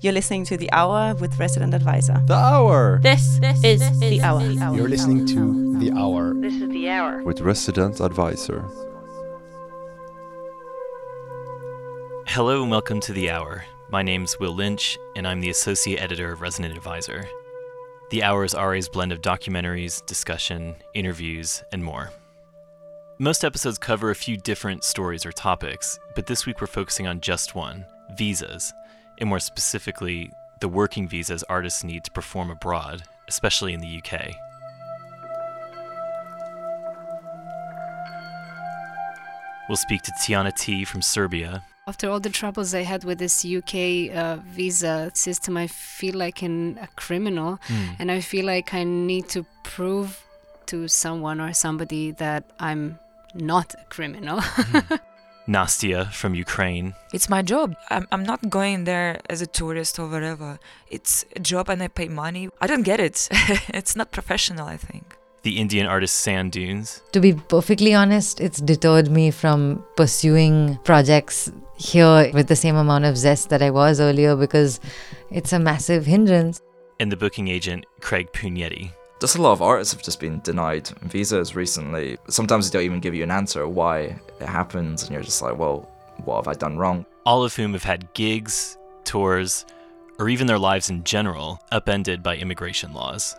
You're listening to The Hour with Resident Advisor. The Hour! This is The Hour. You're listening to The Hour. This is The Hour. With Resident Advisor. Hello and welcome to The Hour. My name's Will Lynch, and I'm the Associate Editor of Resident Advisor. The Hour is RA's blend of documentaries, discussion, interviews, and more. Most episodes cover a few different stories or topics, but this week we're focusing on just one, visas, and more specifically, the working visas artists need to perform abroad, especially in the UK. We'll speak to Tiana T from Serbia. After all the troubles I had with this UK visa system, I feel like a criminal, and I feel like I need to prove to someone or somebody that I'm not a criminal. Nastia from Ukraine. It's my job. I'm not going there as a tourist or whatever. It's a job and I pay money. I don't get it. It's not professional, I think. The Indian artist Sand Dunes. To be perfectly honest, it's deterred me from pursuing projects here with the same amount of zest that I was earlier because it's a massive hindrance. And the booking agent Craig Punieti. Just a lot of artists have just been denied visas recently. Sometimes they don't even give you an answer why it happens, and you're just like, well, what have I done wrong? All of whom have had gigs, tours, or even their lives in general upended by immigration laws.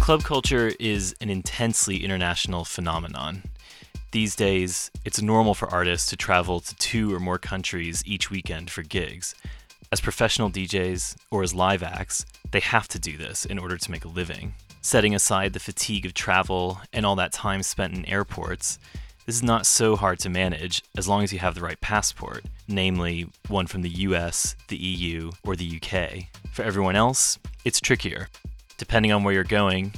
Club culture is an intensely international phenomenon. These days, it's normal for artists to travel to 2 or more countries each weekend for gigs. As professional DJs or as live acts, they have to do this in order to make a living. Setting aside the fatigue of travel and all that time spent in airports, this is not so hard to manage as long as you have the right passport, namely one from the US, the EU, or the UK. For everyone else, it's trickier. Depending on where you're going,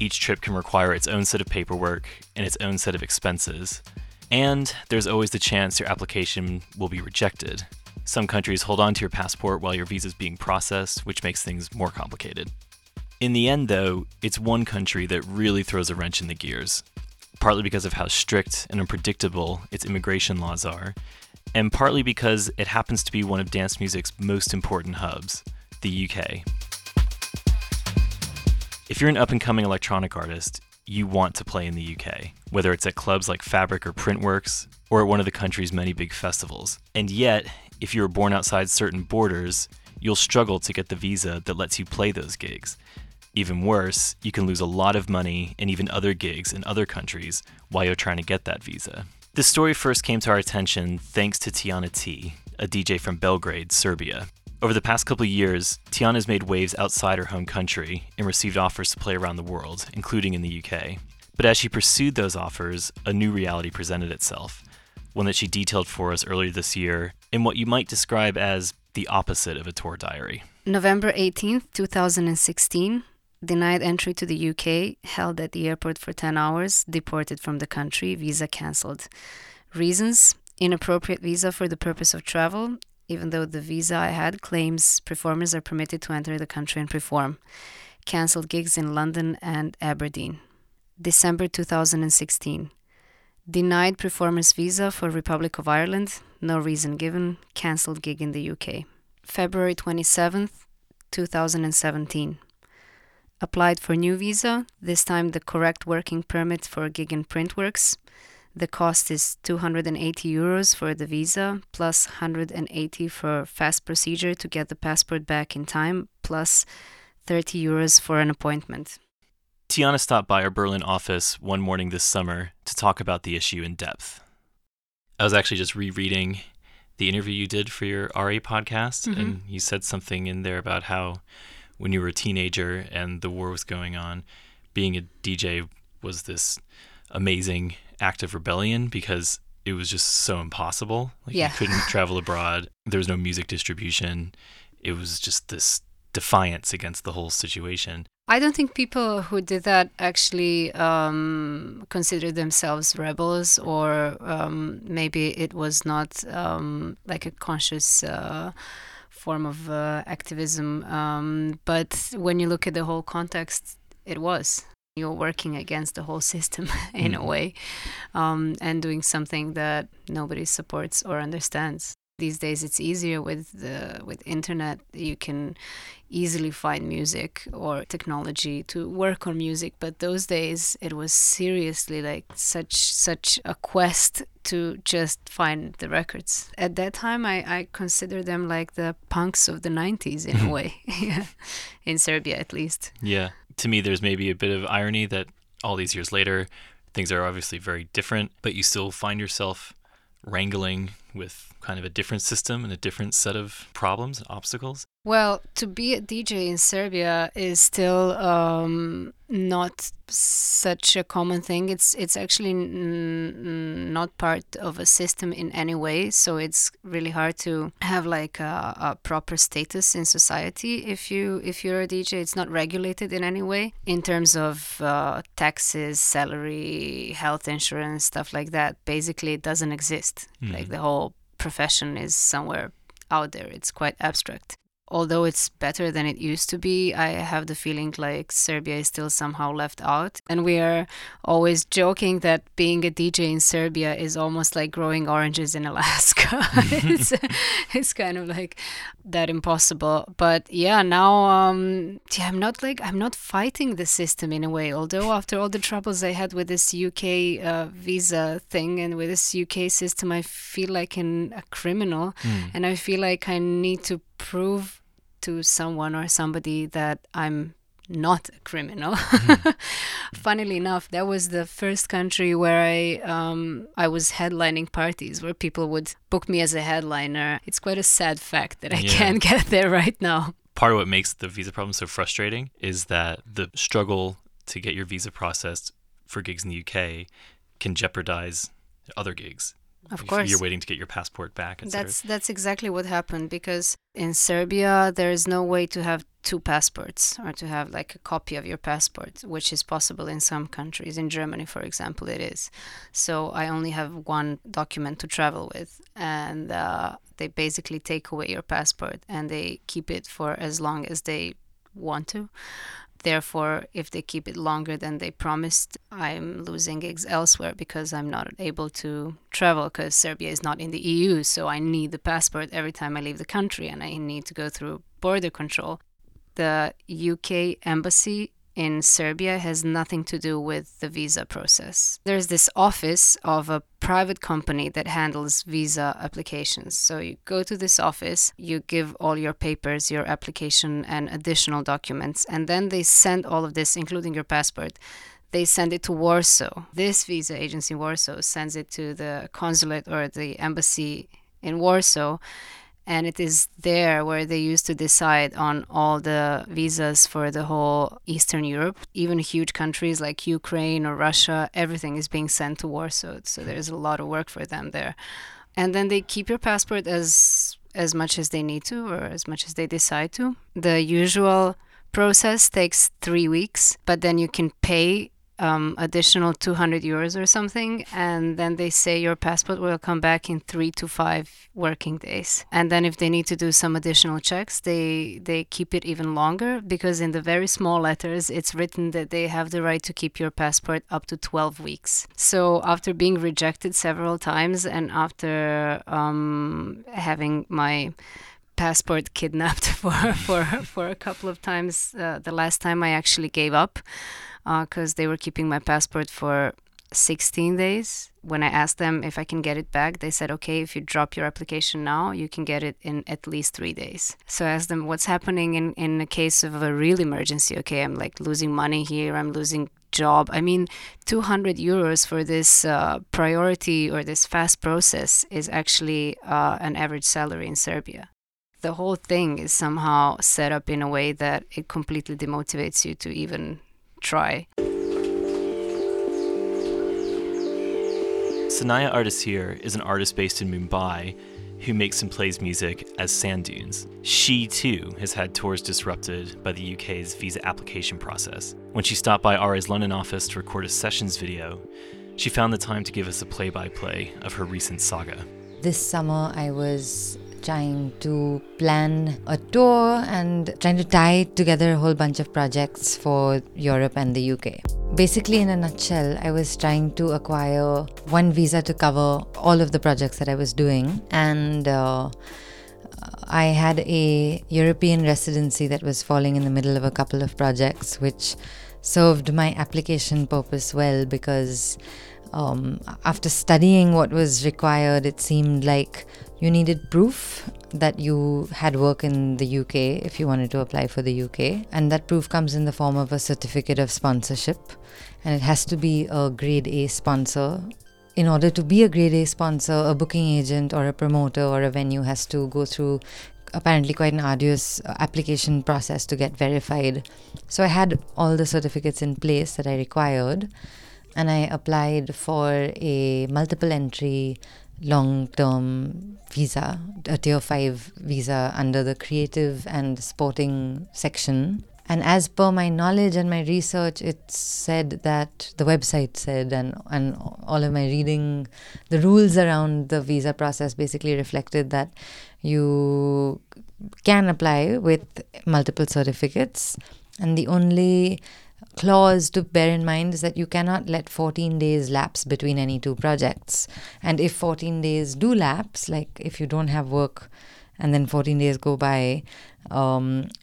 each trip can require its own set of paperwork and its own set of expenses. And there's always the chance your application will be rejected. Some countries hold on to your passport while your visa is being processed, which makes things more complicated. In the end, though, it's one country that really throws a wrench in the gears, partly because of how strict and unpredictable its immigration laws are, and partly because it happens to be one of dance music's most important hubs, the UK. If you're an up-and-coming electronic artist, you want to play in the UK, whether it's at clubs like Fabric or Printworks, or at one of the country's many big festivals. And yet, if you were born outside certain borders, you'll struggle to get the visa that lets you play those gigs. Even worse, you can lose a lot of money and even other gigs in other countries while you're trying to get that visa. This story first came to our attention thanks to Tiana T, a DJ from Belgrade, Serbia. Over the past couple of years, Tiana's made waves outside her home country and received offers to play around the world, including in the UK. But as she pursued those offers, a new reality presented itself, one that she detailed for us earlier this year in what you might describe as the opposite of a tour diary. November 18th, 2016, denied entry to the UK, held at the airport for 10 hours, deported from the country, visa cancelled. Reasons: inappropriate visa for the purpose of travel, even though the visa I had claims performers are permitted to enter the country and perform. Cancelled gigs in London and Aberdeen. December 2016. Denied performers visa for Republic of Ireland. No reason given. Cancelled gig in the UK. February 27th, 2017. Applied for new visa. This time the correct working permit for a gig in Printworks. The cost is €280 for the visa, plus €180 for fast procedure to get the passport back in time, plus €30 for an appointment. Tiana stopped by our Berlin office one morning this summer to talk about the issue in depth. I was actually just rereading the interview you did for your RA podcast, and you said something in there about how when you were a teenager and the war was going on, being a DJ was this amazing act of rebellion because it was just so impossible. You couldn't travel abroad. There was no music distribution. It was just this defiance against the whole situation. I don't think people who did that actually considered themselves rebels, or maybe it was not like a conscious form of activism. But when you look at the whole context, it was. you're working against the whole system in a way, and doing something that nobody supports or understands. These days it's easier with internet. You can easily find music or technology to work on music, but those days it was seriously like such a quest to just find the records. At that time I consider them like the punks of the 90s in a way, in Serbia at least. Yeah. To me there's maybe a bit of irony that all these years later things are obviously very different, but you still find yourself wrangling with kind of a different system and a different set of problems and obstacles? Well, to be a DJ in Serbia is still not such a common thing. It's actually not part of a system in any way, so it's really hard to have like a proper status in society if you're a DJ. It's not regulated in any way in terms of taxes, salary, health insurance, stuff like that. Basically, it doesn't exist. Mm-hmm. Like the whole profession is somewhere out there. It's quite abstract. Although it's better than it used to be, I have the feeling like Serbia is still somehow left out. And we are always joking that being a DJ in Serbia is almost like growing oranges in Alaska. It's kind of like that impossible. But yeah, now I'm not fighting the system in a way. Although after all the troubles I had with this UK visa thing and with this UK system, I feel like a criminal. Mm. And I feel like I need to prove to someone or somebody that I'm not a criminal. Mm. Funnily enough, that was the first country where I was headlining parties where people would book me as a headliner. It's quite a sad fact that I can't get there right now. Part of what makes the visa problem so frustrating is that the struggle to get your visa processed for gigs in the UK can jeopardize other gigs. Of course. You're waiting to get your passport back. That's exactly what happened, because in Serbia, there is no way to have two passports or to have like a copy of your passport, which is possible in some countries. In Germany, for example, it is. So I only have one document to travel with, and they basically take away your passport and they keep it for as long as they want to. Therefore, if they keep it longer than they promised, I'm losing gigs elsewhere because I'm not able to travel because Serbia is not in the EU. So I need the passport every time I leave the country and I need to go through border control. The UK embassy in Serbia has nothing to do with the visa process. There's this office of a private company that handles visa applications. So you go to this office, you give all your papers, your application and additional documents, and then they send all of this, including your passport. They send it to Warsaw. This visa agency in Warsaw sends it to the consulate or the embassy in Warsaw. And it is there where they used to decide on all the visas for the whole Eastern Europe. Even huge countries like Ukraine or Russia, everything is being sent to Warsaw. So there's a lot of work for them there. And then they keep your passport as much as they need to or as much as they decide to. The usual process takes 3 weeks, but then you can pay additional 200 euros or something, and then they say your passport will come back in 3 to 5 working days. And then if they need to do some additional checks, they keep it even longer, because in the very small letters it's written that they have the right to keep your passport up to 12 weeks. So after being rejected several times and after having my passport kidnapped for a couple of times, the last time I actually gave up, because they were keeping my passport for 16 days. When I asked them if I can get it back, they said, okay, if you drop your application now, you can get it in at least 3 days. So I asked them, what's happening in the case of a real emergency? Okay, I'm like losing money here, I'm losing job. I mean, 200 euros for this priority or this fast process is actually an average salary in Serbia. The whole thing is somehow set up in a way that it completely demotivates you to even try. Sanaya Artisir is an artist based in Mumbai who makes and plays music as Sand Dunes. She, too, has had tours disrupted by the UK's visa application process. When she stopped by RA's London office to record a sessions video, she found the time to give us a play-by-play of her recent saga. This summer, I was trying to plan a tour and trying to tie together a whole bunch of projects for Europe and the UK. Basically, in a nutshell, I was trying to acquire one visa to cover all of the projects that I was doing, and I had a European residency that was falling in the middle of a couple of projects, which served my application purpose well, because after studying what was required, it seemed like you needed proof that you had work in the UK if you wanted to apply for the UK. And that proof comes in the form of a certificate of sponsorship, and it has to be a grade A sponsor. In order to be a grade A sponsor, a booking agent or a promoter or a venue has to go through apparently quite an arduous application process to get verified. So I had all the certificates in place that I required, and I applied for a multiple entry long-term visa, a tier 5 visa under the creative and sporting section. And as per my knowledge and my research, it said that the website said, and all of my reading, the rules around the visa process basically reflected that you can apply with multiple certificates. And the only clause to bear in mind is that you cannot let 14 days lapse between any two projects. And if 14 days do lapse, like if you don't have work and then 14 days go by,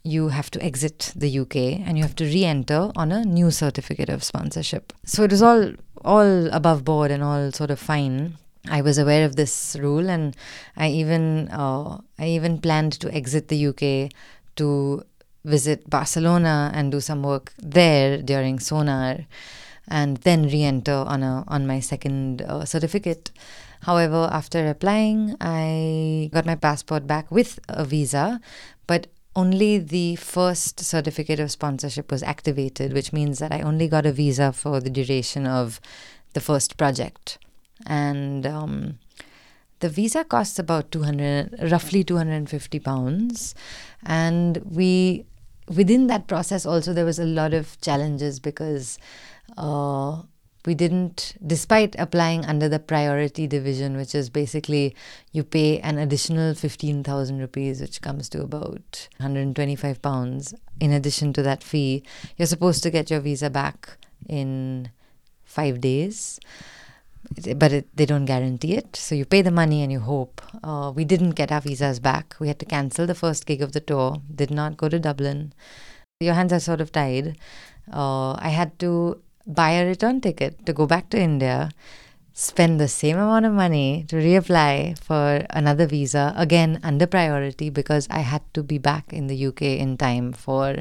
you have to exit the UK and you have to re-enter on a new certificate of sponsorship. So it was all above board and all sort of fine. I was aware of this rule, and I even planned to exit the UK to visit Barcelona and do some work there during Sonar, and then re-enter on my second certificate. However, after applying, I got my passport back with a visa, but only the first certificate of sponsorship was activated, which means that I only got a visa for the duration of the first project. And the visa costs about roughly 250 pounds. And within that process also, there was a lot of challenges, because we didn't, despite applying under the priority division, which is basically you pay an additional 15,000 rupees, which comes to about 125 pounds. In addition to that fee, you're supposed to get your visa back in 5 days, but they don't guarantee it. So you pay the money and you hope. We didn't get our visas back. We had to cancel the first gig of the tour, did not go to Dublin. Your hands are sort of tied. I had to buy a return ticket to go back to India, spend the same amount of money to reapply for another visa, again under priority, because I had to be back in the UK in time for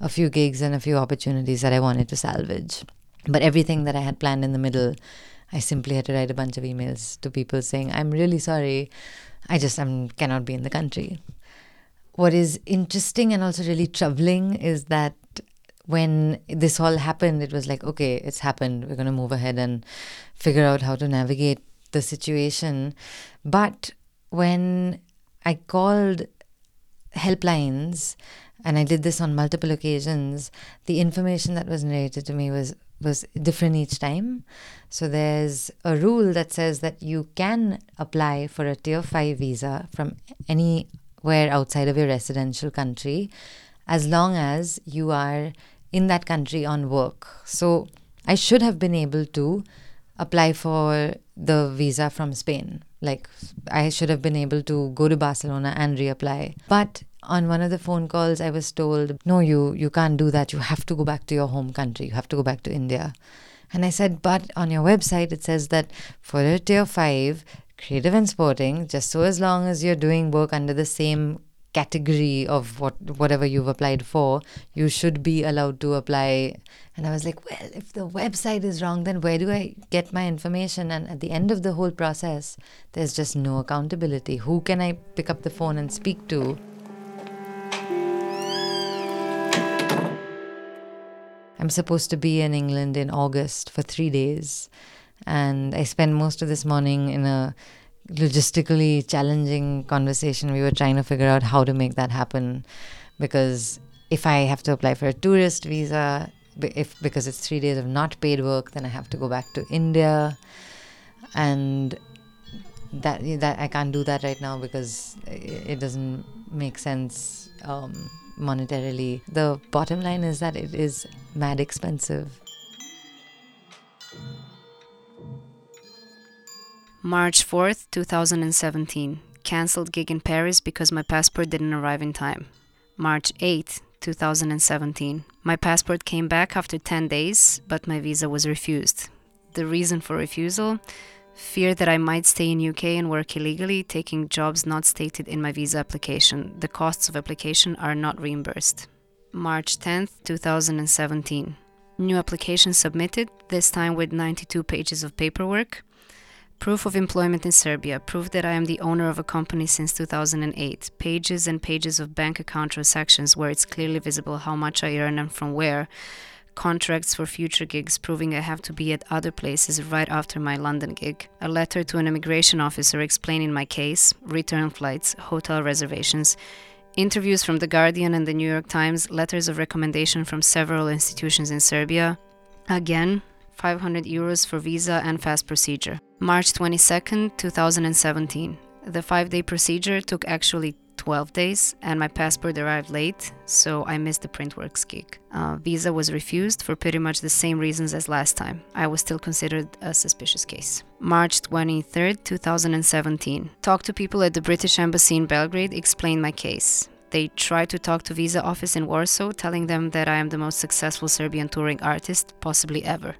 a few gigs and a few opportunities that I wanted to salvage. But everything that I had planned in the middle, I simply had to write a bunch of emails to people saying, I'm really sorry, I cannot be in the country. What is interesting and also really troubling is that when this all happened, it was like, okay, it's happened, we're going to move ahead and figure out how to navigate the situation. But when I called helplines, and I did this on multiple occasions, the information that was narrated to me was different each time. So there's a rule that says that you can apply for a tier 5 visa from anywhere outside of your residential country, as long as you are in that country on work. So I should have been able to apply for the visa from Spain. Like, I should have been able to go to Barcelona and reapply. But on one of the phone calls, I was told, no, you can't do that. You have to go back to your home country. You have to go back to India. And I said, but on your website, it says that for a tier 5, creative and sporting, just so as long as you're doing work under the same category of whatever you've applied for, you should be allowed to apply. And I was like, well, if the website is wrong, then where do I get my information? And at the end of the whole process, there's just no accountability. Who can I pick up the phone and speak to? I'm supposed to be in England in August for 3 days, and I spent most of this morning in a logistically challenging conversation. We were trying to figure out how to make that happen, because if I have to apply for a tourist visa, because it's 3 days of not paid work, then I have to go back to India, and that I can't do that right now because it doesn't make sense monetarily. The bottom line is that it is mad expensive. March 4th, 2017. Cancelled gig in Paris because my passport didn't arrive in time. March 8th, 2017. My passport came back after 10 days, but my visa was refused. The reason for refusal? Fear that I might stay in UK and work illegally, taking jobs not stated in my visa application. The costs of application are not reimbursed. March 10th, 2017. New application submitted, this time with 92 pages of paperwork. Proof of employment in Serbia. Proof that I am the owner of a company since 2008. Pages and pages of bank account transactions where it's clearly visible how much I earn and from where. Contracts for future gigs proving I have to be at other places right after my London gig. A letter to an immigration officer explaining my case. Return flights. Hotel reservations. Interviews from The Guardian and The New York Times, letters of recommendation from several institutions in Serbia. Again, 500 euros for visa and fast procedure. March 22nd, 2017. The 5-day procedure took actually 12 days and my passport arrived late, so I missed the Printworks gig. Visa was refused for pretty much the same reasons as last time. I was still considered a suspicious case. March 23rd, 2017. Talked to people at the British Embassy in Belgrade, explained my case. They tried to talk to visa office in Warsaw, telling them that I am the most successful Serbian touring artist possibly ever.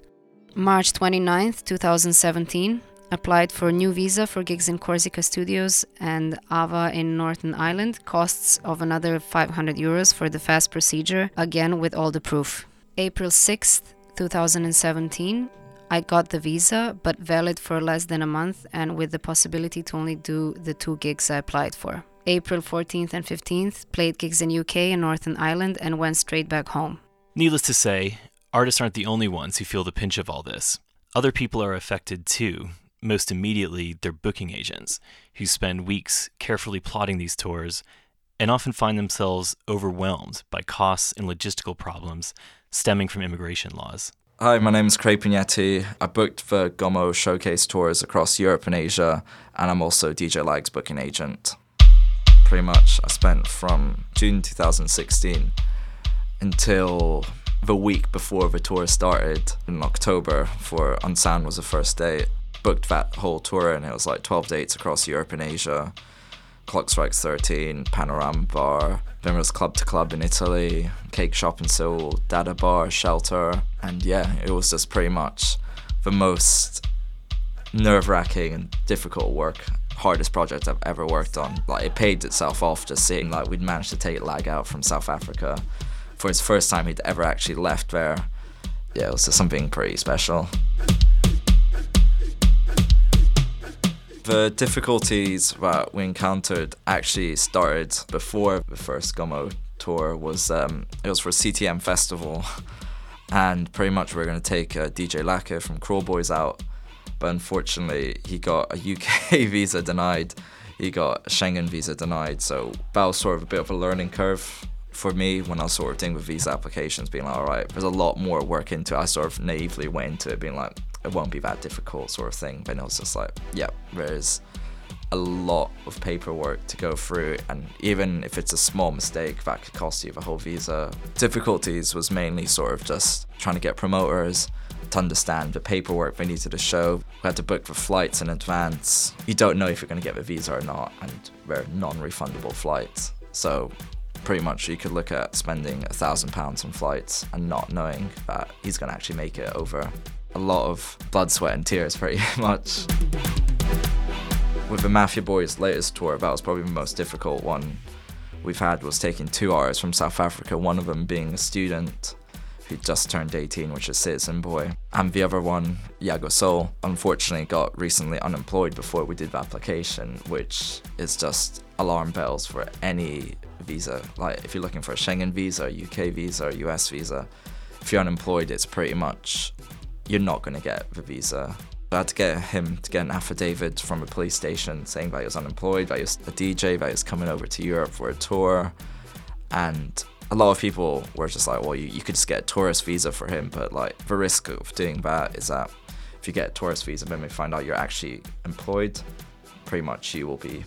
March 29th, 2017. Applied for a new visa for gigs in Corsica Studios and Ava in Northern Ireland. Costs of another 500 euros for the fast procedure, again with all the proof. April 6th, 2017. I got the visa, but valid for less than a month and with the possibility to only do the 2 gigs I applied for. April 14th and 15th, played gigs in UK and Northern Ireland and went straight back home. Needless to say, artists aren't the only ones who feel the pinch of all this. Other people are affected too. Most immediately, they're booking agents, who spend weeks carefully plotting these tours and often find themselves overwhelmed by costs and logistical problems stemming from immigration laws. Hi, my name is Craig Punieti. I booked for Gomo showcase tours across Europe and Asia, and I'm also DJ Lag's booking agent. Pretty much, I spent from June 2016 until the week before the tour started in October for Unsound was the first date. Booked that whole tour and it was like 12 dates across Europe and Asia. Clock Strikes 13, Panorama Bar, then there was Club to Club in Italy, Cake Shop in Seoul, Dada Bar, Shelter, and yeah, it was just pretty much the most nerve-wracking and difficult work, hardest project I've ever worked on. Like, it paid itself off just seeing like we'd managed to take Lag out from South Africa for his first time he'd ever actually left there. Yeah, it was just something pretty special. The difficulties that we encountered actually started before the first Gomo tour. It was for a CTM festival, and pretty much we were going to take DJ Lag from Crawl Boys out, but unfortunately he got a UK visa denied, he got a Schengen visa denied, so that was sort of a bit of a learning curve for me when I was sort of dealing with visa applications, being like, all right, there's a lot more work into it. I sort of naively went into it being like, it won't be that difficult sort of thing, but it was just like, yep, there's a lot of paperwork to go through, and even if it's a small mistake, that could cost you the whole visa. Difficulties was mainly sort of just trying to get promoters to understand the paperwork they needed to show. We had to book the flights in advance. You don't know if you're going to get the visa or not, and they're non-refundable flights. So pretty much you could look at spending £1,000 on flights and not knowing that he's going to actually make it over. A lot of blood, sweat and tears, pretty much. With the Mafia Boys' latest tour, that was probably the most difficult one we've had, was taking 2 artists from South Africa, one of them being a student who just turned 18, which is Citizen Boy, and the other one, Yago Sol, unfortunately got recently unemployed before we did the application, which is just alarm bells for any visa. Like, if you're looking for a Schengen visa, a UK visa, a US visa, if you're unemployed, it's pretty much you're not going to get the visa. I had to get him to get an affidavit from a police station saying that he was unemployed, that he was a DJ, that he was coming over to Europe for a tour. And a lot of people were just like, well, you could just get a tourist visa for him, but like the risk of doing that is that if you get a tourist visa, then we find out you're actually employed, pretty much you will be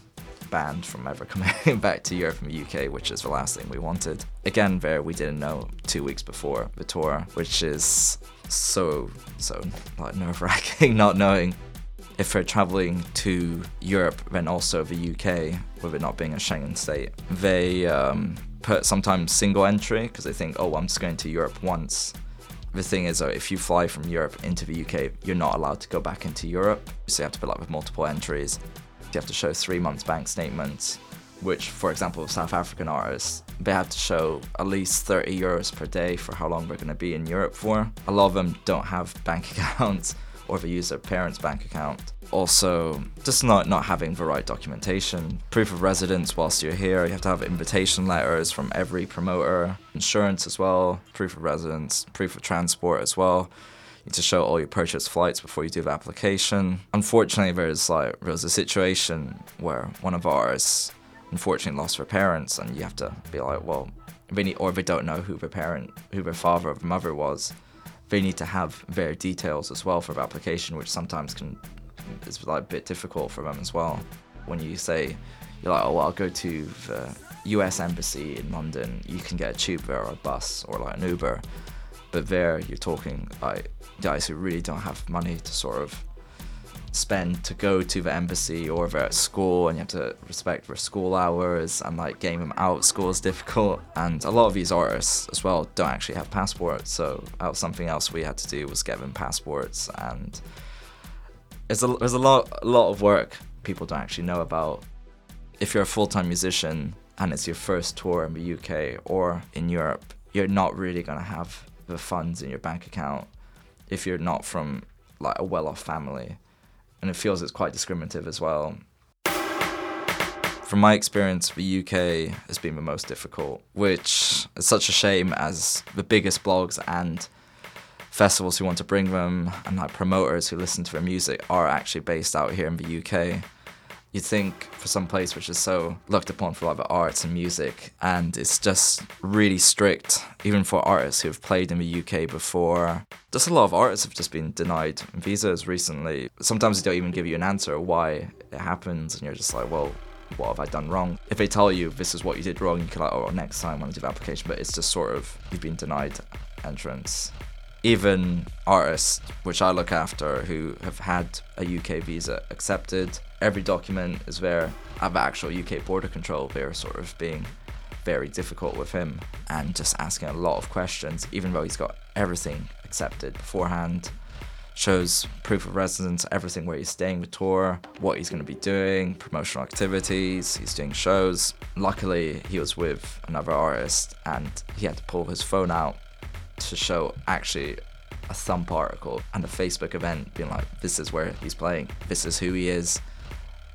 banned from ever coming back to Europe from the UK, which is the last thing we wanted. Again, there we didn't know 2 weeks before the tour, which is so, like, nerve-wracking not knowing. if we're traveling to Europe, then also the UK, with it not being a Schengen state, they put sometimes single entry because they think, oh, I'm just going to Europe once. The thing is, though, if you fly from Europe into the UK, you're not allowed to go back into Europe. So you have to fill up with multiple entries. You have to show 3 months bank statements, which, for example, South African artists, they have to show at least 30 euros per day for how long they're going to be in Europe for. A lot of them don't have bank accounts, or they use their parents' bank account. Also, just not having the right documentation. Proof of residence whilst you're here, you have to have invitation letters from every promoter. Insurance as well, proof of residence, proof of transport as well. You need to show all your purchased flights before you do the application. Unfortunately, there was a situation where one of ours unfortunately lost her parents, and you have to be like, well, they don't know who their father or their mother was. They need to have their details as well for the application, which sometimes is like a bit difficult for them as well. When you say, you're like, oh, well, I'll go to the US Embassy in London, you can get a tube there or a bus or like an Uber. But there you're talking like guys who really don't have money to sort of spend to go to the embassy, or they're at school and you have to respect their school hours and like getting them out of school is difficult. And a lot of these artists as well don't actually have passports, so that was something else we had to do, was get them passports. And there's a lot of work people don't actually know about. If you're a full-time musician and it's your first tour in the UK or in Europe, you're not really gonna have the funds in your bank account if you're not from like a well-off family. And it feels it's quite discriminative as well. From my experience, the UK has been the most difficult, which is such a shame, as the biggest blogs and festivals who want to bring them and like promoters who listen to their music are actually based out here in the UK. You'd think for some place which is so looked upon for like the arts and music, and it's just really strict, even for artists who have played in the UK before. Just a lot of artists have just been denied visas recently. Sometimes they don't even give you an answer why it happens, and you're just like, well, what have I done wrong? If they tell you this is what you did wrong, you can like, oh, next time when I do the application, but it's just sort of, you've been denied entrance. Even artists, which I look after, who have had a UK visa accepted, every document is there. At the actual UK border control, they're sort of being very difficult with him and just asking a lot of questions, even though he's got everything accepted beforehand. Shows proof of residence, everything, where he's staying, the tour, what he's going to be doing, promotional activities, he's doing shows. Luckily, he was with another artist and he had to pull his phone out to show actually a Thump article and a Facebook event being like, this is where he's playing, this is who he is.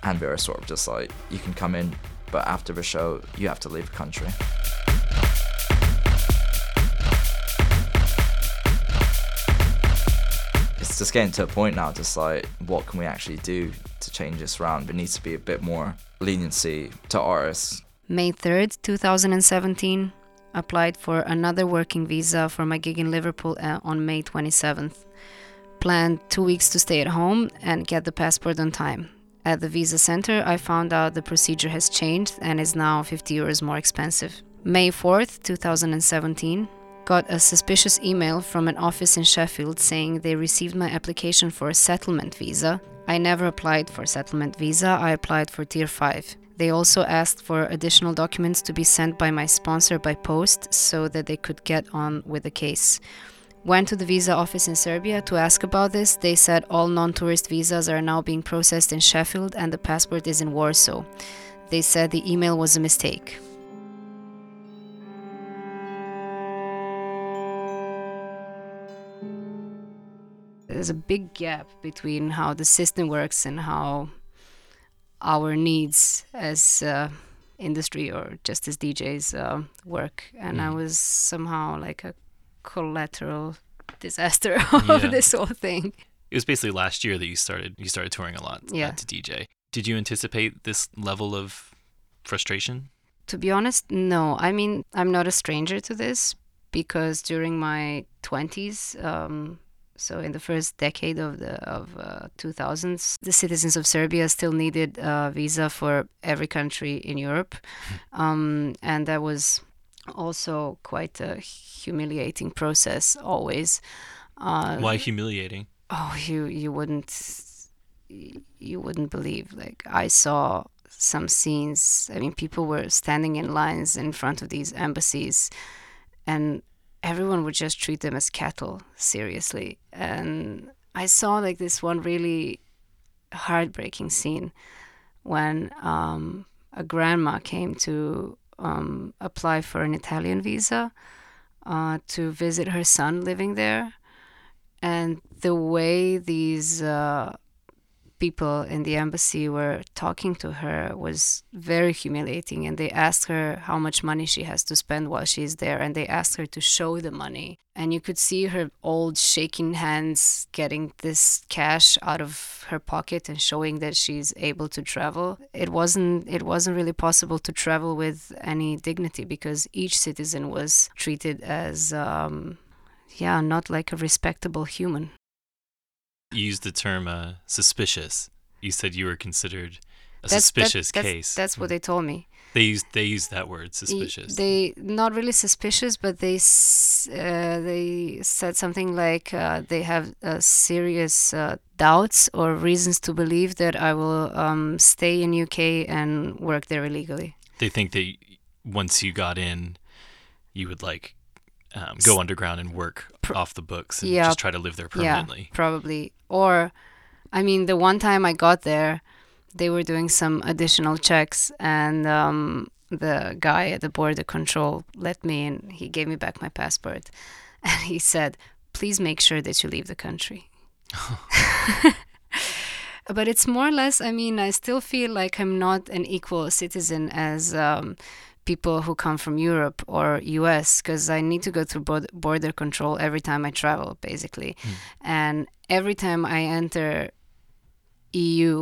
And they were sort of just like, you can come in, but after the show, you have to leave the country. It's just getting to a point now, just like, what can we actually do to change this round? There needs to be a bit more leniency to artists. May 3rd, 2017, applied for another working visa for my gig in Liverpool on May 27th. Planned 2 weeks to stay at home and get the passport on time. At the visa center, I found out the procedure has changed and is now 50 euros more expensive. May 4th, 2017, got a suspicious email from an office in Sheffield saying they received my application for a settlement visa. I never applied for settlement visa, I applied for Tier 5. They also asked for additional documents to be sent by my sponsor by post so that they could get on with the case. Went to the visa office in Serbia to ask about this. They said all non-tourist visas are now being processed in Sheffield and the passport is in Warsaw. They said the email was a mistake. There's a big gap between how the system works and how our needs as industry or just as DJs work. And I was somehow like a collateral disaster of this whole thing. It was basically last year that you started touring a lot to DJ. Did you anticipate this level of frustration? To be honest, no. I mean, I'm not a stranger to this, because during my 20s, so in the first decade of the 2000s, the citizens of Serbia still needed a visa for every country in Europe. And that was also quite a humiliating process always. Why humiliating? Oh, you wouldn't you wouldn't believe. Like, I saw some scenes. I mean, people were standing in lines in front of these embassies, and everyone would just treat them as cattle, seriously. And I saw like this one really heartbreaking scene when a grandma came to apply for an Italian visa to visit her son living there. And the way these people in the embassy were talking to her was very humiliating. And they asked her how much money she has to spend while she's there. And they asked her to show the money. And you could see her old shaking hands getting this cash out of her pocket and showing that she's able to travel. It wasn't really possible to travel with any dignity because each citizen was treated as... not like a respectable human. You used the term suspicious. You said you were considered a suspicious case. That's what they told me. They used that word, suspicious. They not really suspicious, but they said something like they have serious doubts or reasons to believe that I will stay in UK and work there illegally. They think that once you got in, you would like... go underground and work off the books and just try to live there permanently. Yeah, probably. Or, I mean, the one time I got there, they were doing some additional checks and the guy at the border control let me in. He gave me back my passport and he said, please make sure that you leave the country. But it's more or less, I mean, I still feel like I'm not an equal citizen as... people who come from Europe or US, because I need to go through border control every time I travel, basically. Mm. And every time I enter EU,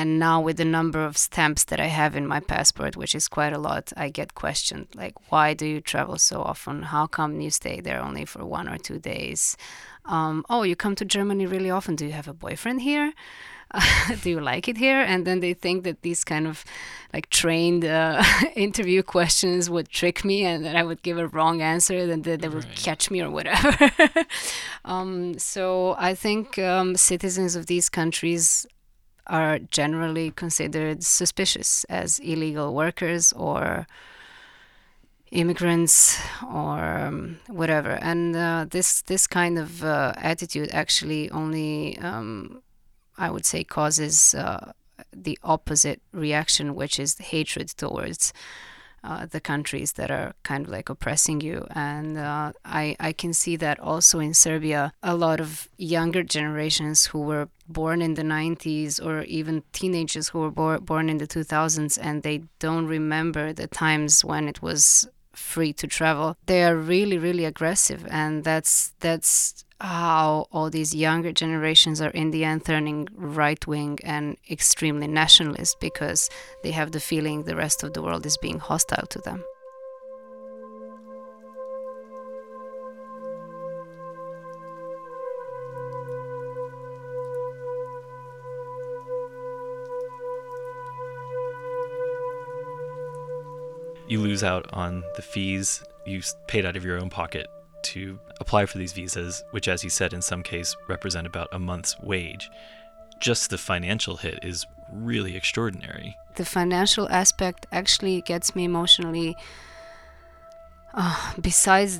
and now with the number of stamps that I have in my passport, which is quite a lot, I get questioned, like, why do you travel so often? How come you stay there only for 1 or 2 days? You come to Germany really often. Do you have a boyfriend here? Do you like it here? And then they think that these kind of like trained interview questions would trick me and that I would give a wrong answer and that they would catch me or whatever. So I think citizens of these countries are generally considered suspicious as illegal workers or immigrants or whatever. And this kind of attitude actually only... I would say causes the opposite reaction, which is hatred towards the countries that are kind of like oppressing you. And I can see that also in Serbia. A lot of younger generations who were born in the 90s or even teenagers who were born in the 2000s and they don't remember the times when it was free to travel, they are really, really aggressive. And that's how all these younger generations are in the end turning right-wing and extremely nationalist because they have the feeling the rest of the world is being hostile to them. You lose out on the fees you paid out of your own pocket to apply for these visas, which, as you said, in some case represent about a month's wage. Just the financial hit is really extraordinary. The financial aspect actually gets me emotionally, besides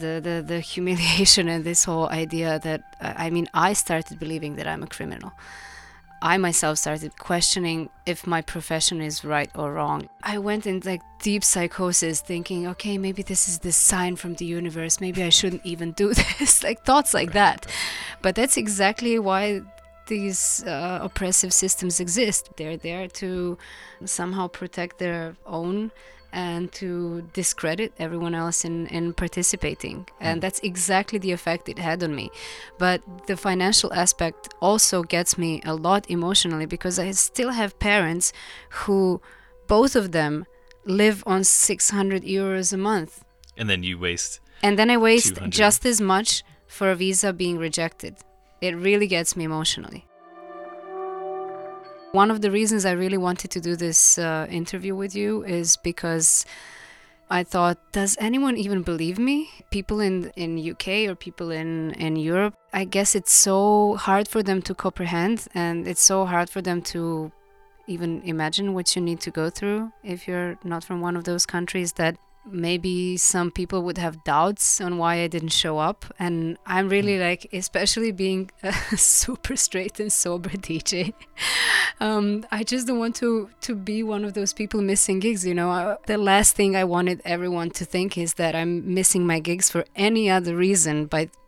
the humiliation and this whole idea that, I mean, I started believing that I'm a criminal. I myself started questioning if my profession is right or wrong. I went in like deep psychosis thinking, okay, maybe this is the sign from the universe. Maybe I shouldn't even do this, like thoughts like that. But that's exactly why these oppressive systems exist. They're there to somehow protect their own and to discredit everyone else in participating. And that's exactly the effect it had on me. But the financial aspect also gets me a lot emotionally because I still have parents who, both of them, live on 600 euros a month. And then you waste... And then I waste 200. Just as much for a visa being rejected. It really gets me emotionally. One of the reasons I really wanted to do this interview with you is because I thought, does anyone even believe me? People in UK or people in Europe, I guess it's so hard for them to comprehend, and it's so hard for them to even imagine what you need to go through if you're not from one of those countries, that maybe some people would have doubts on why I didn't show up. And I'm really like, especially being a super straight and sober DJ, I just don't want to be one of those people missing gigs, you know. The last thing I wanted everyone to think is that I'm missing my gigs for any other reason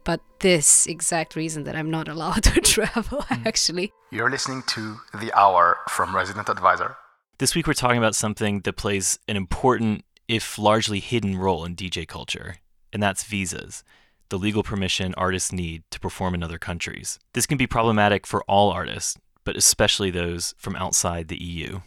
but this exact reason, that I'm not allowed to travel, actually. You're listening to The Hour from Resident Advisor. This week we're talking about something that plays an important, if largely hidden, role in DJ culture, and that's visas, the legal permission artists need to perform in other countries. This can be problematic for all artists, but especially those from outside the EU.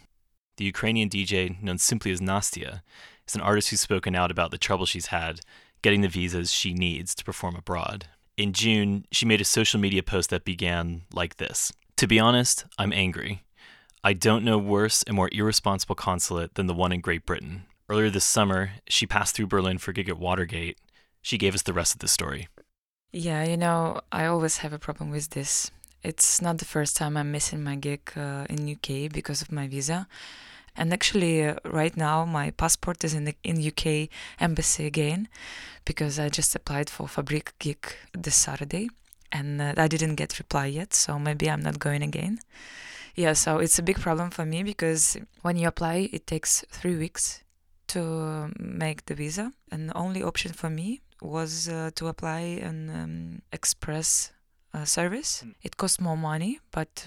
The Ukrainian DJ, known simply as Nastia, is an artist who's spoken out about the trouble she's had getting the visas she needs to perform abroad. In June, she made a social media post that began like this: "To be honest, I'm angry. I don't know worse and more irresponsible consulate than the one in Great Britain. Earlier this summer, she passed through Berlin for a gig at Watergate. She gave us the rest of the story." Yeah, you know, I always have a problem with this. It's not the first time I'm missing my gig in UK because of my visa. And actually, right now, my passport is in UK embassy again, because I just applied for Fabric gig this Saturday, and I didn't get reply yet, so maybe I'm not going again. Yeah, so it's a big problem for me, because when you apply, it takes 3 weeks to make the visa, and the only option for me was to apply an express service. It cost more money, but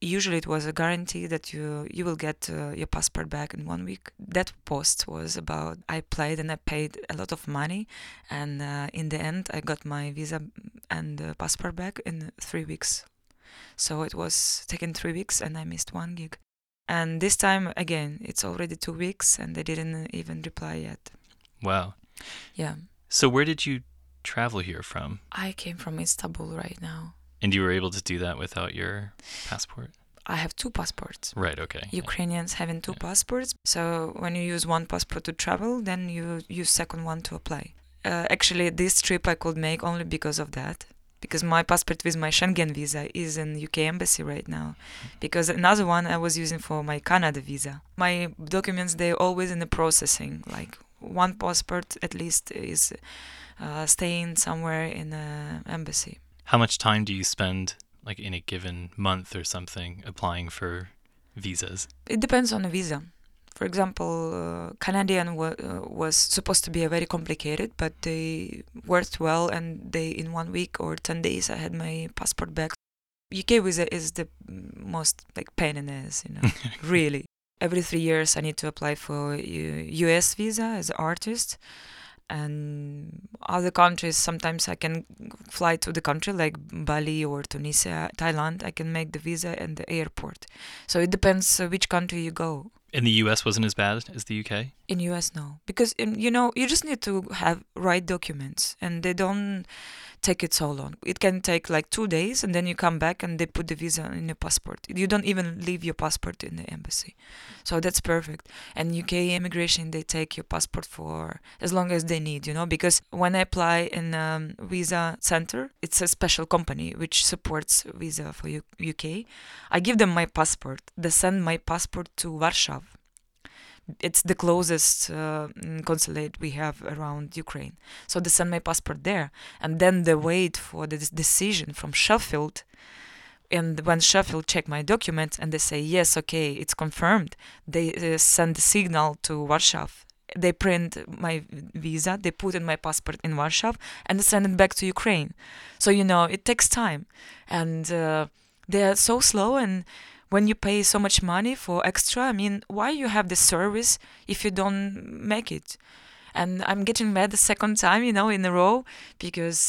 usually it was a guarantee that you will get your passport back in 1 week. That post was about, I played and I paid a lot of money, and in the end I got my visa and passport back in 3 weeks. So it was taken 3 weeks and I missed one gig. And this time, again, it's already 2 weeks and they didn't even reply yet. Wow. Yeah. So where did you travel here from? I came from Istanbul right now. And you were able to do that without your passport? I have two passports. Right, okay. Ukrainians having two passports. So when you use one passport to travel, then you use second one to apply. Actually, this trip I could make only because of that. Because my passport with my Schengen visa is in UK embassy right now. Because another one I was using for my Canada visa. My documents, they're always in the processing. Like one passport at least is staying somewhere in an embassy. How much time do you spend, like in a given month or something, applying for visas? It depends on the visa. For example, Canadian was supposed to be a very complicated, but they worked well, and they in 1 week or 10 days I had my passport back. UK visa is the most like pain in the ass, you know, really. Every 3 years I need to apply for US visa as an artist, and other countries sometimes I can fly to the country like Bali or Tunisia, Thailand. I can make the visa at the airport. So it depends which country you go. And the US wasn't as bad as the UK? In US, no. Because, you know, you just need to have right documents, and they don't take it so long. It can take like 2 days, and then you come back and they put the visa in your passport. You don't even leave your passport in the embassy. So that's perfect. And UK immigration, they take your passport for as long as they need, you know, because when I apply in visa center, it's a special company which supports visa for UK. I give them my passport. They send my passport to Warsaw. It's the closest consulate we have around Ukraine. So they send my passport there, and then they wait for the decision from Sheffield. And when Sheffield check my documents and they say, yes, okay, it's confirmed, they send the signal to Warsaw. They print my visa, they put in my passport in Warsaw, and they send it back to Ukraine. So, you know, it takes time. And they are so slow, and when you pay so much money for extra, I mean, why you have the service if you don't make it? And I'm getting mad the second time, you know, in a row, because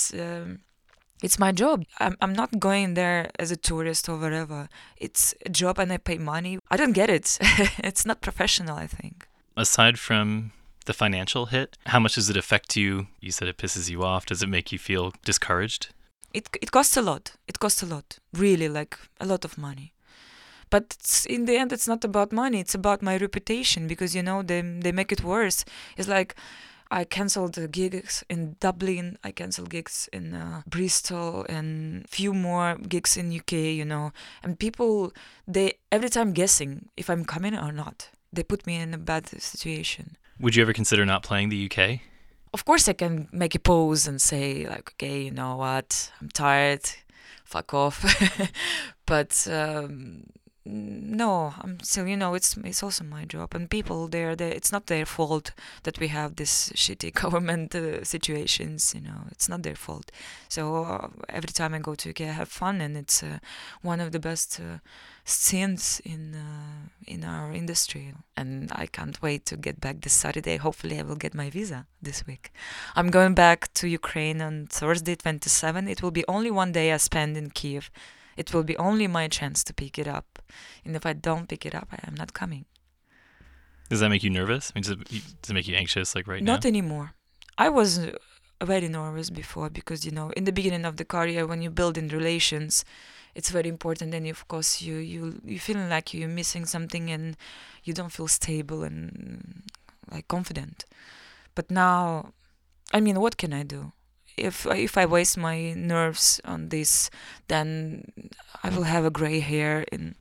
it's my job. I'm not going there as a tourist or whatever. It's a job and I pay money. I don't get it. It's not professional, I think. Aside from the financial hit, how much does it affect you? You said it pisses you off. Does it make you feel discouraged? It costs a lot. It costs a lot. Really, like a lot of money. But in the end, it's not about money. It's about my reputation, because, you know, they make it worse. It's like I canceled gigs in Dublin. I canceled gigs in Bristol and few more gigs in UK, you know. And people, they every time guessing if I'm coming or not. They put me in a bad situation. Would you ever consider not playing the UK? Of course I can make a pause and say, like, okay, you know what, I'm tired, fuck off. But no, I'm still, you know, it's also my job. And people there, it's not their fault that we have this shitty government situations, you know, it's not their fault. So every time I go to UK, I have fun, and it's one of the best scenes in our industry, and I can't wait to get back this Saturday. Hopefully I will get my visa this week. I'm going back to Ukraine on Thursday 27. It will be only one day I spend in Kiev. It will be only my chance to pick it up, and if I don't pick it up, I am not coming. Does that make you nervous? I mean, does it make you anxious, like right now? Not anymore. I was very nervous before, because, you know, in the beginning of the career, when you build in relations, it's very important, and of course you feeling like you're missing something, and you don't feel stable and like confident. But now, I mean, what can I do? If I waste my nerves on this, then I will have a gray hair. And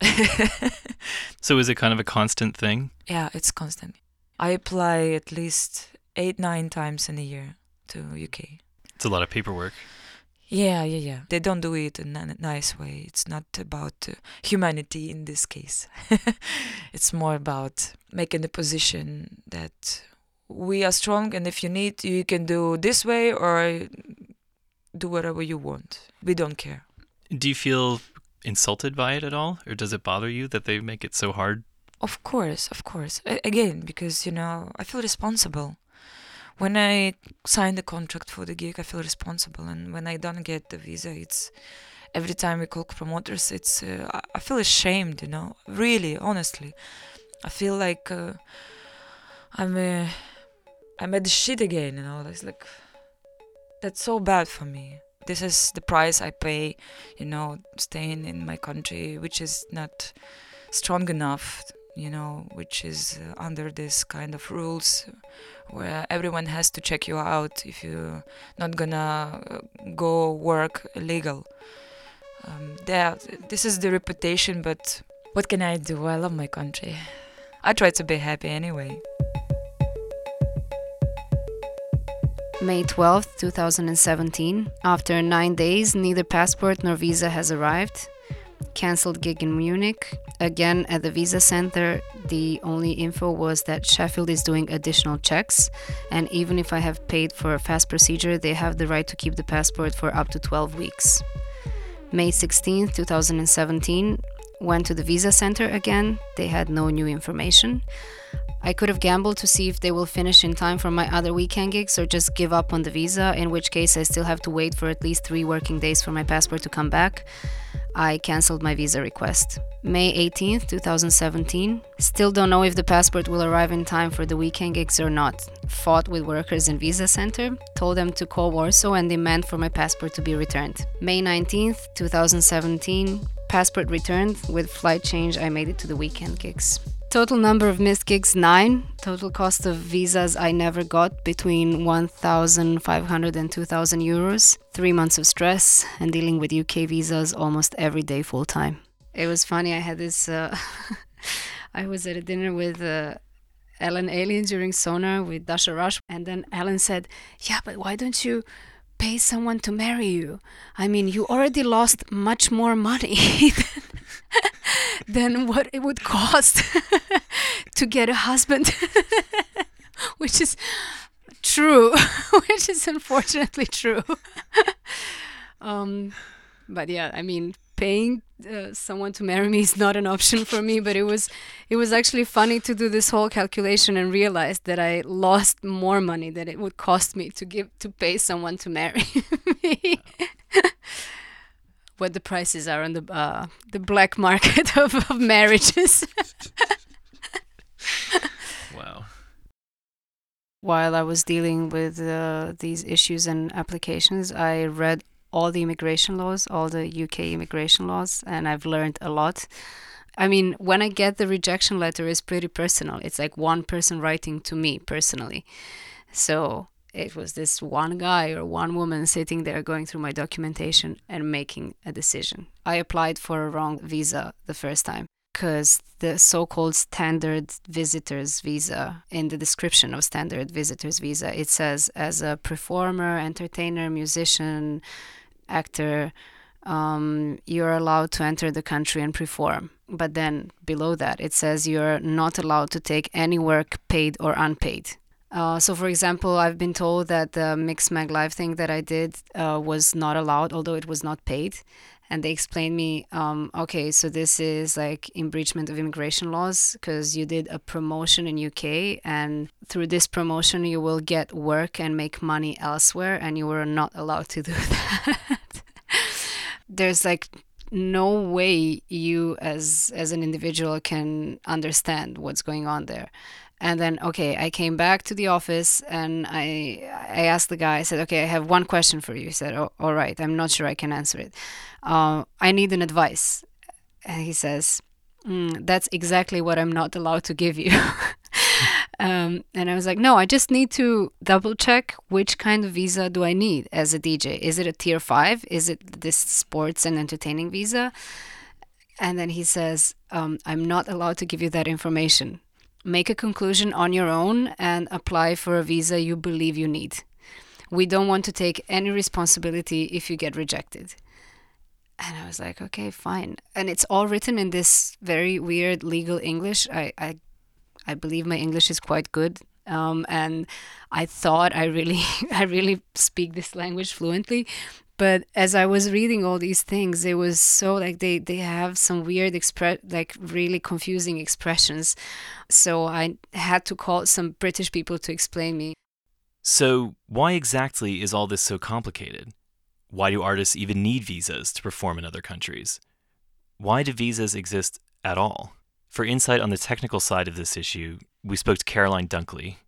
So is it kind of a constant thing? Yeah, it's constant. I apply at least 8-9 times in a year to UK. It's a lot of paperwork. Yeah. They don't do it in a nice way. It's not about humanity in this case. It's more about making the position that we are strong, and if you need, you can do this way or do whatever you want. We don't care. Do you feel insulted by it at all? Or does it bother you that they make it so hard? Of course. Again, because, you know, I feel responsible. When I sign the contract for the gig, I feel responsible. And when I don't get the visa, it's every time we call promoters, it's I feel ashamed, you know, really, honestly. I feel like I'm at the shit again, you know. It's like, that's so bad for me. This is the price I pay, you know, staying in my country, which is not strong enough, you know, which is under this kind of rules where everyone has to check you out if you're not gonna go work illegal. This is the reputation, but what can I do? I love my country. I try to be happy anyway. May 12th, 2017. After 9 days, neither passport nor visa has arrived. Cancelled gig in Munich. Again, at the visa center, the only info was that Sheffield is doing additional checks, and even if I have paid for a fast procedure, they have the right to keep the passport for up to 12 weeks. May 16th, 2017. Went to the visa center again. They had no new information. I could have gambled to see if they will finish in time for my other weekend gigs or just give up on the visa, in which case I still have to wait for at least 3 working days for my passport to come back. I cancelled my visa request. May 18th, 2017. Still don't know if the passport will arrive in time for the weekend gigs or not. Fought with workers in visa center, told them to call Warsaw and demand for my passport to be returned. May 19th, 2017. Passport returned. With flight change, I made it to the weekend gigs. Total number of missed gigs, 9. Total cost of visas I never got, between 1,500 and 2,000 euros. 3 months of stress and dealing with UK visas almost every day full time. It was funny, I had this, I was at a dinner with Ellen Alien during Sonar with Dasha Rush. And then Ellen said, yeah, but why don't you pay someone to marry you? I mean, you already lost much more money than what it would cost to get a husband, which is true, which is unfortunately true. But yeah, I mean, paying someone to marry me is not an option for me, but it was actually funny to do this whole calculation and realize that I lost more money than it would cost me to pay someone to marry me. What the prices are on the black market of marriages. Wow. While I was dealing with these issues and applications, I read all the immigration laws, all the UK immigration laws, and I've learned a lot. I mean, when I get the rejection letter, it's pretty personal. It's like one person writing to me personally. So it was this one guy or one woman sitting there going through my documentation and making a decision. I applied for a wrong visa the first time because the so-called standard visitor's visa, in the description of standard visitor's visa, it says as a performer, entertainer, musician, actor, you're allowed to enter the country and perform. But then below that, it says you're not allowed to take any work, paid or unpaid. So, for example, I've been told that the MixMag Live thing that I did was not allowed, although it was not paid. And they explained me, okay, so this is like breachment of immigration laws because you did a promotion in UK and through this promotion you will get work and make money elsewhere and you were not allowed to do that. There's like no way you as an individual can understand what's going on there. And then, okay, I came back to the office and I asked the guy, I said, okay, I have one question for you. He said, oh, all right, I'm not sure I can answer it. I need an advice. And he says, that's exactly what I'm not allowed to give you. And I was like, no, I just need to double check which kind of visa do I need as a DJ. Is it a tier 5? Is it this sports and entertaining visa? And then he says, I'm not allowed to give you that information. Make a conclusion on your own and apply for a visa you believe you need. We don't want to take any responsibility if you get rejected. And I was like, okay, fine. And it's all written in this very weird legal English. I believe my English is quite good. And I thought I really speak this language fluently. But as I was reading all these things, it was so like they have some weird, really confusing expressions. So I had to call some British people to explain me. So why exactly is all this so complicated? Why do artists even need visas to perform in other countries? Why do visas exist at all? For insight on the technical side of this issue, we spoke to Caroline Dunkley,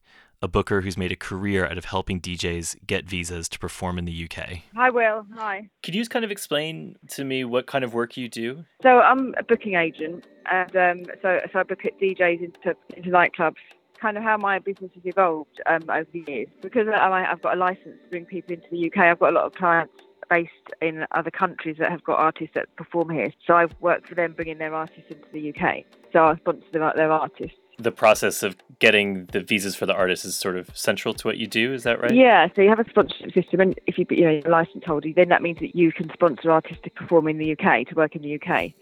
a booker who's made a career out of helping DJs get visas to perform in the UK. Hi, Will. Hi. Could you just kind of explain to me what kind of work you do? So I'm a booking agent, and so I book DJs into nightclubs. Kind of how my business has evolved over the years. Because I've got a license to bring people into the UK, I've got a lot of clients based in other countries that have got artists that perform here. So I've worked for them bringing their artists into the UK. So I sponsor their artists. The process of getting the visas for the artists is sort of central to what you do, is that right? Yeah, so you have a sponsorship system, and if you're a license holder, then that means that you can sponsor artists to perform in the UK, to work in the UK.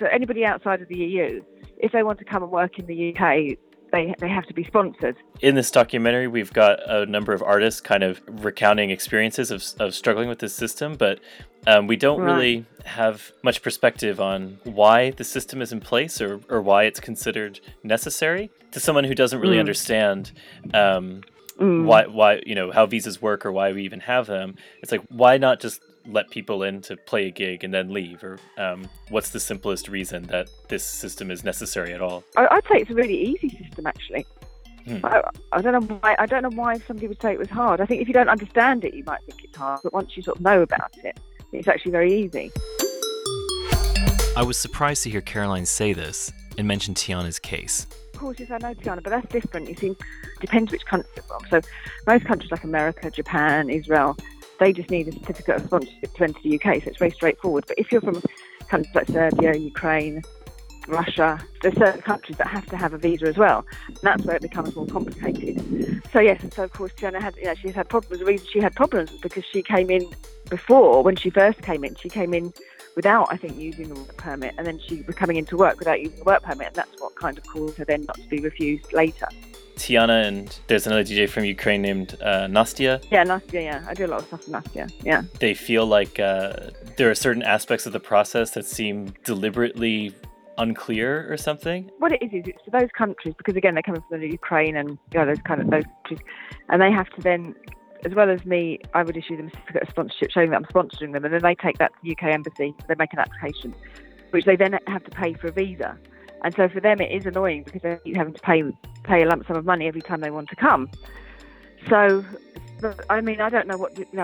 So anybody outside of the EU, if they want to come and work in the UK, they have to be sponsored. In this documentary, we've got a number of artists kind of recounting experiences of struggling with this system, but we don't really have much perspective on why the system is in place or why it's considered necessary. To someone who doesn't really understand why how visas work or why we even have them, it's like, why not just let people in to play a gig and then leave? Or what's the simplest reason that this system is necessary at all? I'd say it's a really easy system, actually. I don't know why somebody would say it was hard. I think if you don't understand it, you might think it's hard, but once you sort of know about it, it's actually very easy. I was surprised to hear Caroline say this and mention Tiana's case. Of course, yes, I know Tiana, but that's different. You see, it depends which country you're from. So most countries like America, Japan, Israel, they just need a certificate of sponsorship to enter the UK, so it's very straightforward. But if you're from countries like Serbia, Ukraine, Russia, there's certain countries that have to have a visa as well. And that's where it becomes more complicated. So yes, so of course Tiana had, she's had problems. The reason she had problems was because she came in before, when she first came in, she came in without, I think, using a work permit, and then she was coming into work without using a work permit, and that's what kind of caused her then not to be refused later. Tiana, and there's another DJ from Ukraine named Nastia. Yeah, Nastia, yeah. I do a lot of stuff with Nastia, yeah. They feel like there are certain aspects of the process that seem deliberately unclear or something. What it is it's for those countries, because again, they're coming from the Ukraine and those countries, and they have to then, as well as me, I would issue them a certificate of sponsorship showing that I'm sponsoring them, and then they take that to the UK embassy, they make an application, which they then have to pay for a visa. And so for them, it is annoying because they're having to pay a lump sum of money every time they want to come. So, I mean, I don't know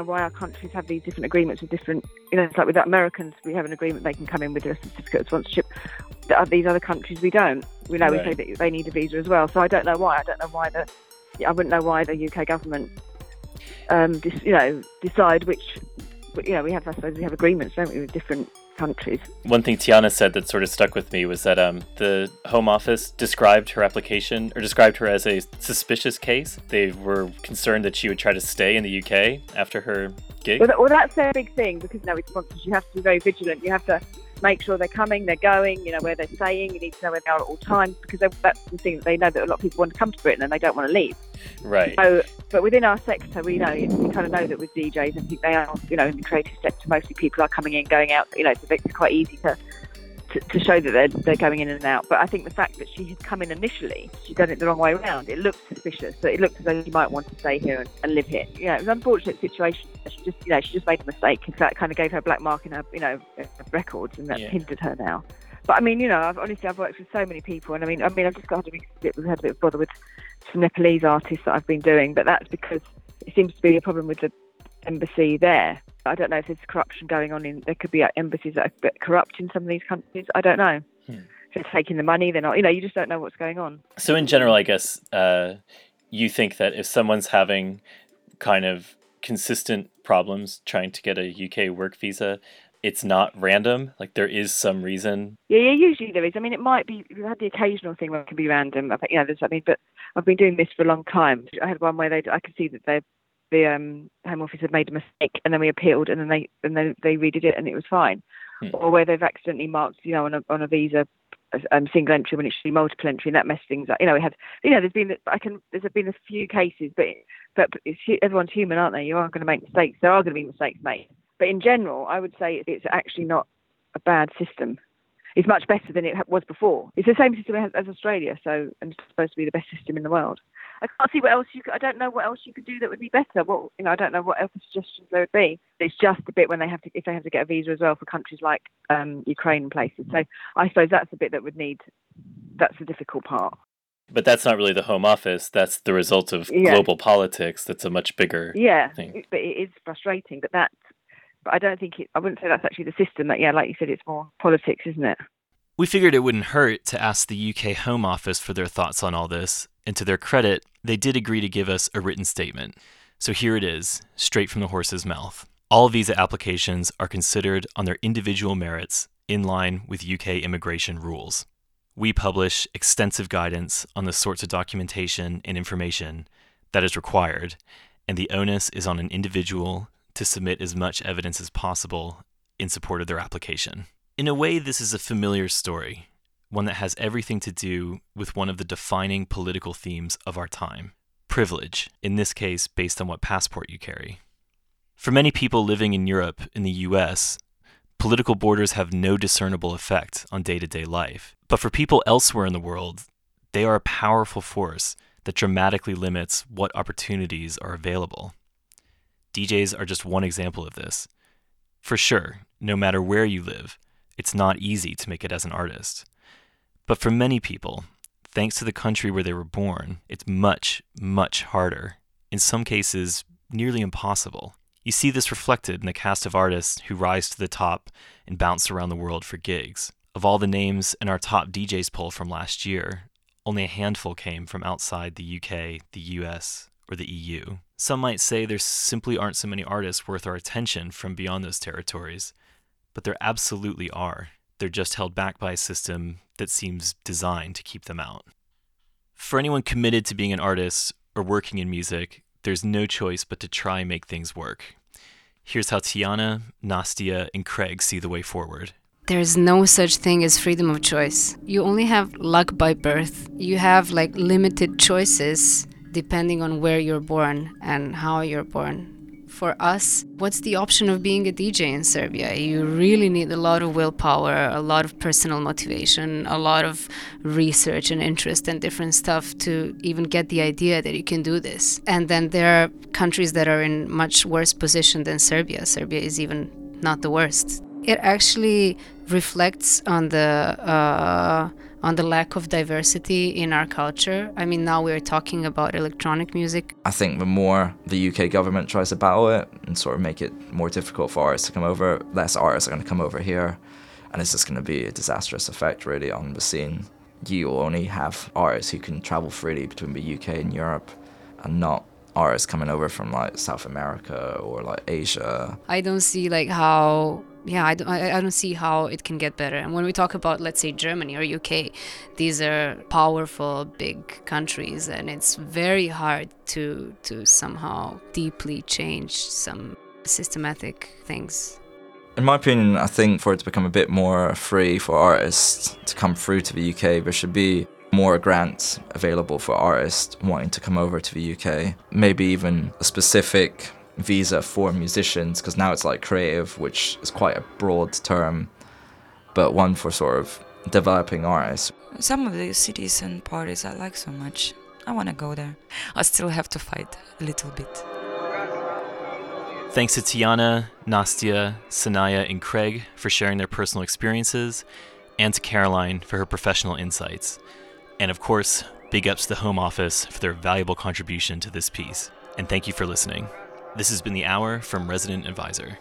why our countries have these different agreements with different, it's like with Americans, we have an agreement they can come in with a certificate of sponsorship. these other countries we don't. We know we say that they need a visa as well. So I don't know why. I don't know why I wouldn't know why the UK government, decide which. We have. I suppose we have agreements, don't we, with different countries. One thing Tiana said that sort of stuck with me was that the Home Office described her application, or described her as a suspicious case. They were concerned that she would try to stay in the UK after her gig. Well, that's their big thing, because now with sponsors, you have to be very vigilant. You have to make sure they're coming, they're going, you know, where they're staying. You need to know where they are at all times, because that's the thing that they know, that a lot of people want to come to Britain and they don't want to leave. Right. So, but within our sector, we kind of know that with DJs, I think they are, in the creative sector, mostly people are coming in, going out. It's quite easy to show that they're going in and out. But I think the fact that she had come in initially, she'd done it the wrong way around. It looked suspicious. So it looked as though she might want to stay here and live here. It was an unfortunate situation. She just made a mistake. And that kind of gave her a black mark in her, records, and that hindered her now. But I mean, I've worked with so many people, and I mean, I've just got had a bit of bother with some Nepalese artists that I've been doing, but that's because it seems to be a problem with the embassy there. I don't know if there's corruption going on. There could be embassies that are corrupt in some of these countries. I don't know. If they're taking the money, they're not. You just don't know what's going on. So in general, I guess you think that if someone's having kind of consistent problems trying to get a UK work visa, it's not random? Like, there is some reason? Yeah, usually there is. It might be, we've had the occasional thing where it can be random. But I've been doing this for a long time. I had one where I could see that the Home Office had made a mistake, and then we appealed, and then they redid it, and it was fine. Or where they've accidentally marked, on a visa, single entry when it should be multiple entry, and that messed things up. There's been a few cases, but everyone's human, aren't they? You are going to make mistakes. There are going to be mistakes made. But in general, I would say it's actually not a bad system. It's much better than it was before. It's the same system as Australia, so it's supposed to be the best system in the world. I can't see what else I don't know what else you could do that would be better. I don't know what other suggestions there would be. It's just a bit when if they have to get a visa as well for countries like Ukraine and places. So I suppose that's the bit that would need, that's the difficult part. But that's not really the Home Office. That's the result of global politics. That's a much bigger thing. But it is frustrating. But I don't think I wouldn't say that's actually the system. Like you said, it's more politics, isn't it? We figured it wouldn't hurt to ask the UK Home Office for their thoughts on all this, and to their credit, they did agree to give us a written statement. So here it is, straight from the horse's mouth. All visa applications are considered on their individual merits, in line with UK immigration rules. We publish extensive guidance on the sorts of documentation and information that is required, and the onus is on an individual to submit as much evidence as possible in support of their application. In a way, this is a familiar story, one that has everything to do with one of the defining political themes of our time: privilege, in this case based on what passport you carry. For many people living in Europe and the US, political borders have no discernible effect on day-to-day life. But for people elsewhere in the world, they are a powerful force that dramatically limits what opportunities are available. DJs are just one example of this. For sure, no matter where you live, it's not easy to make it as an artist. But for many people, thanks to the country where they were born, it's much, much harder, in some cases nearly impossible. You see this reflected in the cast of artists who rise to the top and bounce around the world for gigs. Of all the names in our top DJs poll from last year, only a handful came from outside the UK, the US, or the EU. Some might say there simply aren't so many artists worth our attention from beyond those territories. But there absolutely are. They're just held back by a system that seems designed to keep them out. For anyone committed to being an artist or working in music, there's no choice but to try and make things work. Here's how Tiana, Nastia, and Craig see the way forward. There is no such thing as freedom of choice. You only have luck by birth. You have limited choices depending on where you're born and how you're born. For us, what's the option of being a DJ in Serbia? You really need a lot of willpower, a lot of personal motivation, a lot of research and interest and different stuff to even get the idea that you can do this. And then there are countries that are in much worse position than Serbia. Serbia is even not the worst. It actually reflects on the lack of diversity in our culture. Now we're talking about electronic music. I think the more the UK government tries to battle it and sort of make it more difficult for artists to come over, less artists are going to come over here. and it's just going to be a disastrous effect really on the scene. You only have artists who can travel freely between the UK and Europe, and not artists coming over from like South America or like Asia. I don't see like how, yeah, I don't see how it can get better. And when we talk about, let's say, Germany or UK, these are powerful big countries, and it's very hard to somehow deeply change some systematic things. In my opinion, I think for it to become a bit more free for artists to come through to the UK, there should be more grants available for artists wanting to come over to the UK. Maybe even a specific visa for musicians, because now it's like creative, which is quite a broad term, but one for sort of developing artists. Some of the cities and parties I like so much. I want to go there. I still have to fight a little bit. Thanks to Tiana, Nastia, Sanaya, and Craig for sharing their personal experiences, and to Caroline for her professional insights. And of course, big ups to the Home Office for their valuable contribution to this piece. And thank you for listening. This has been The Hour from Resident Advisor.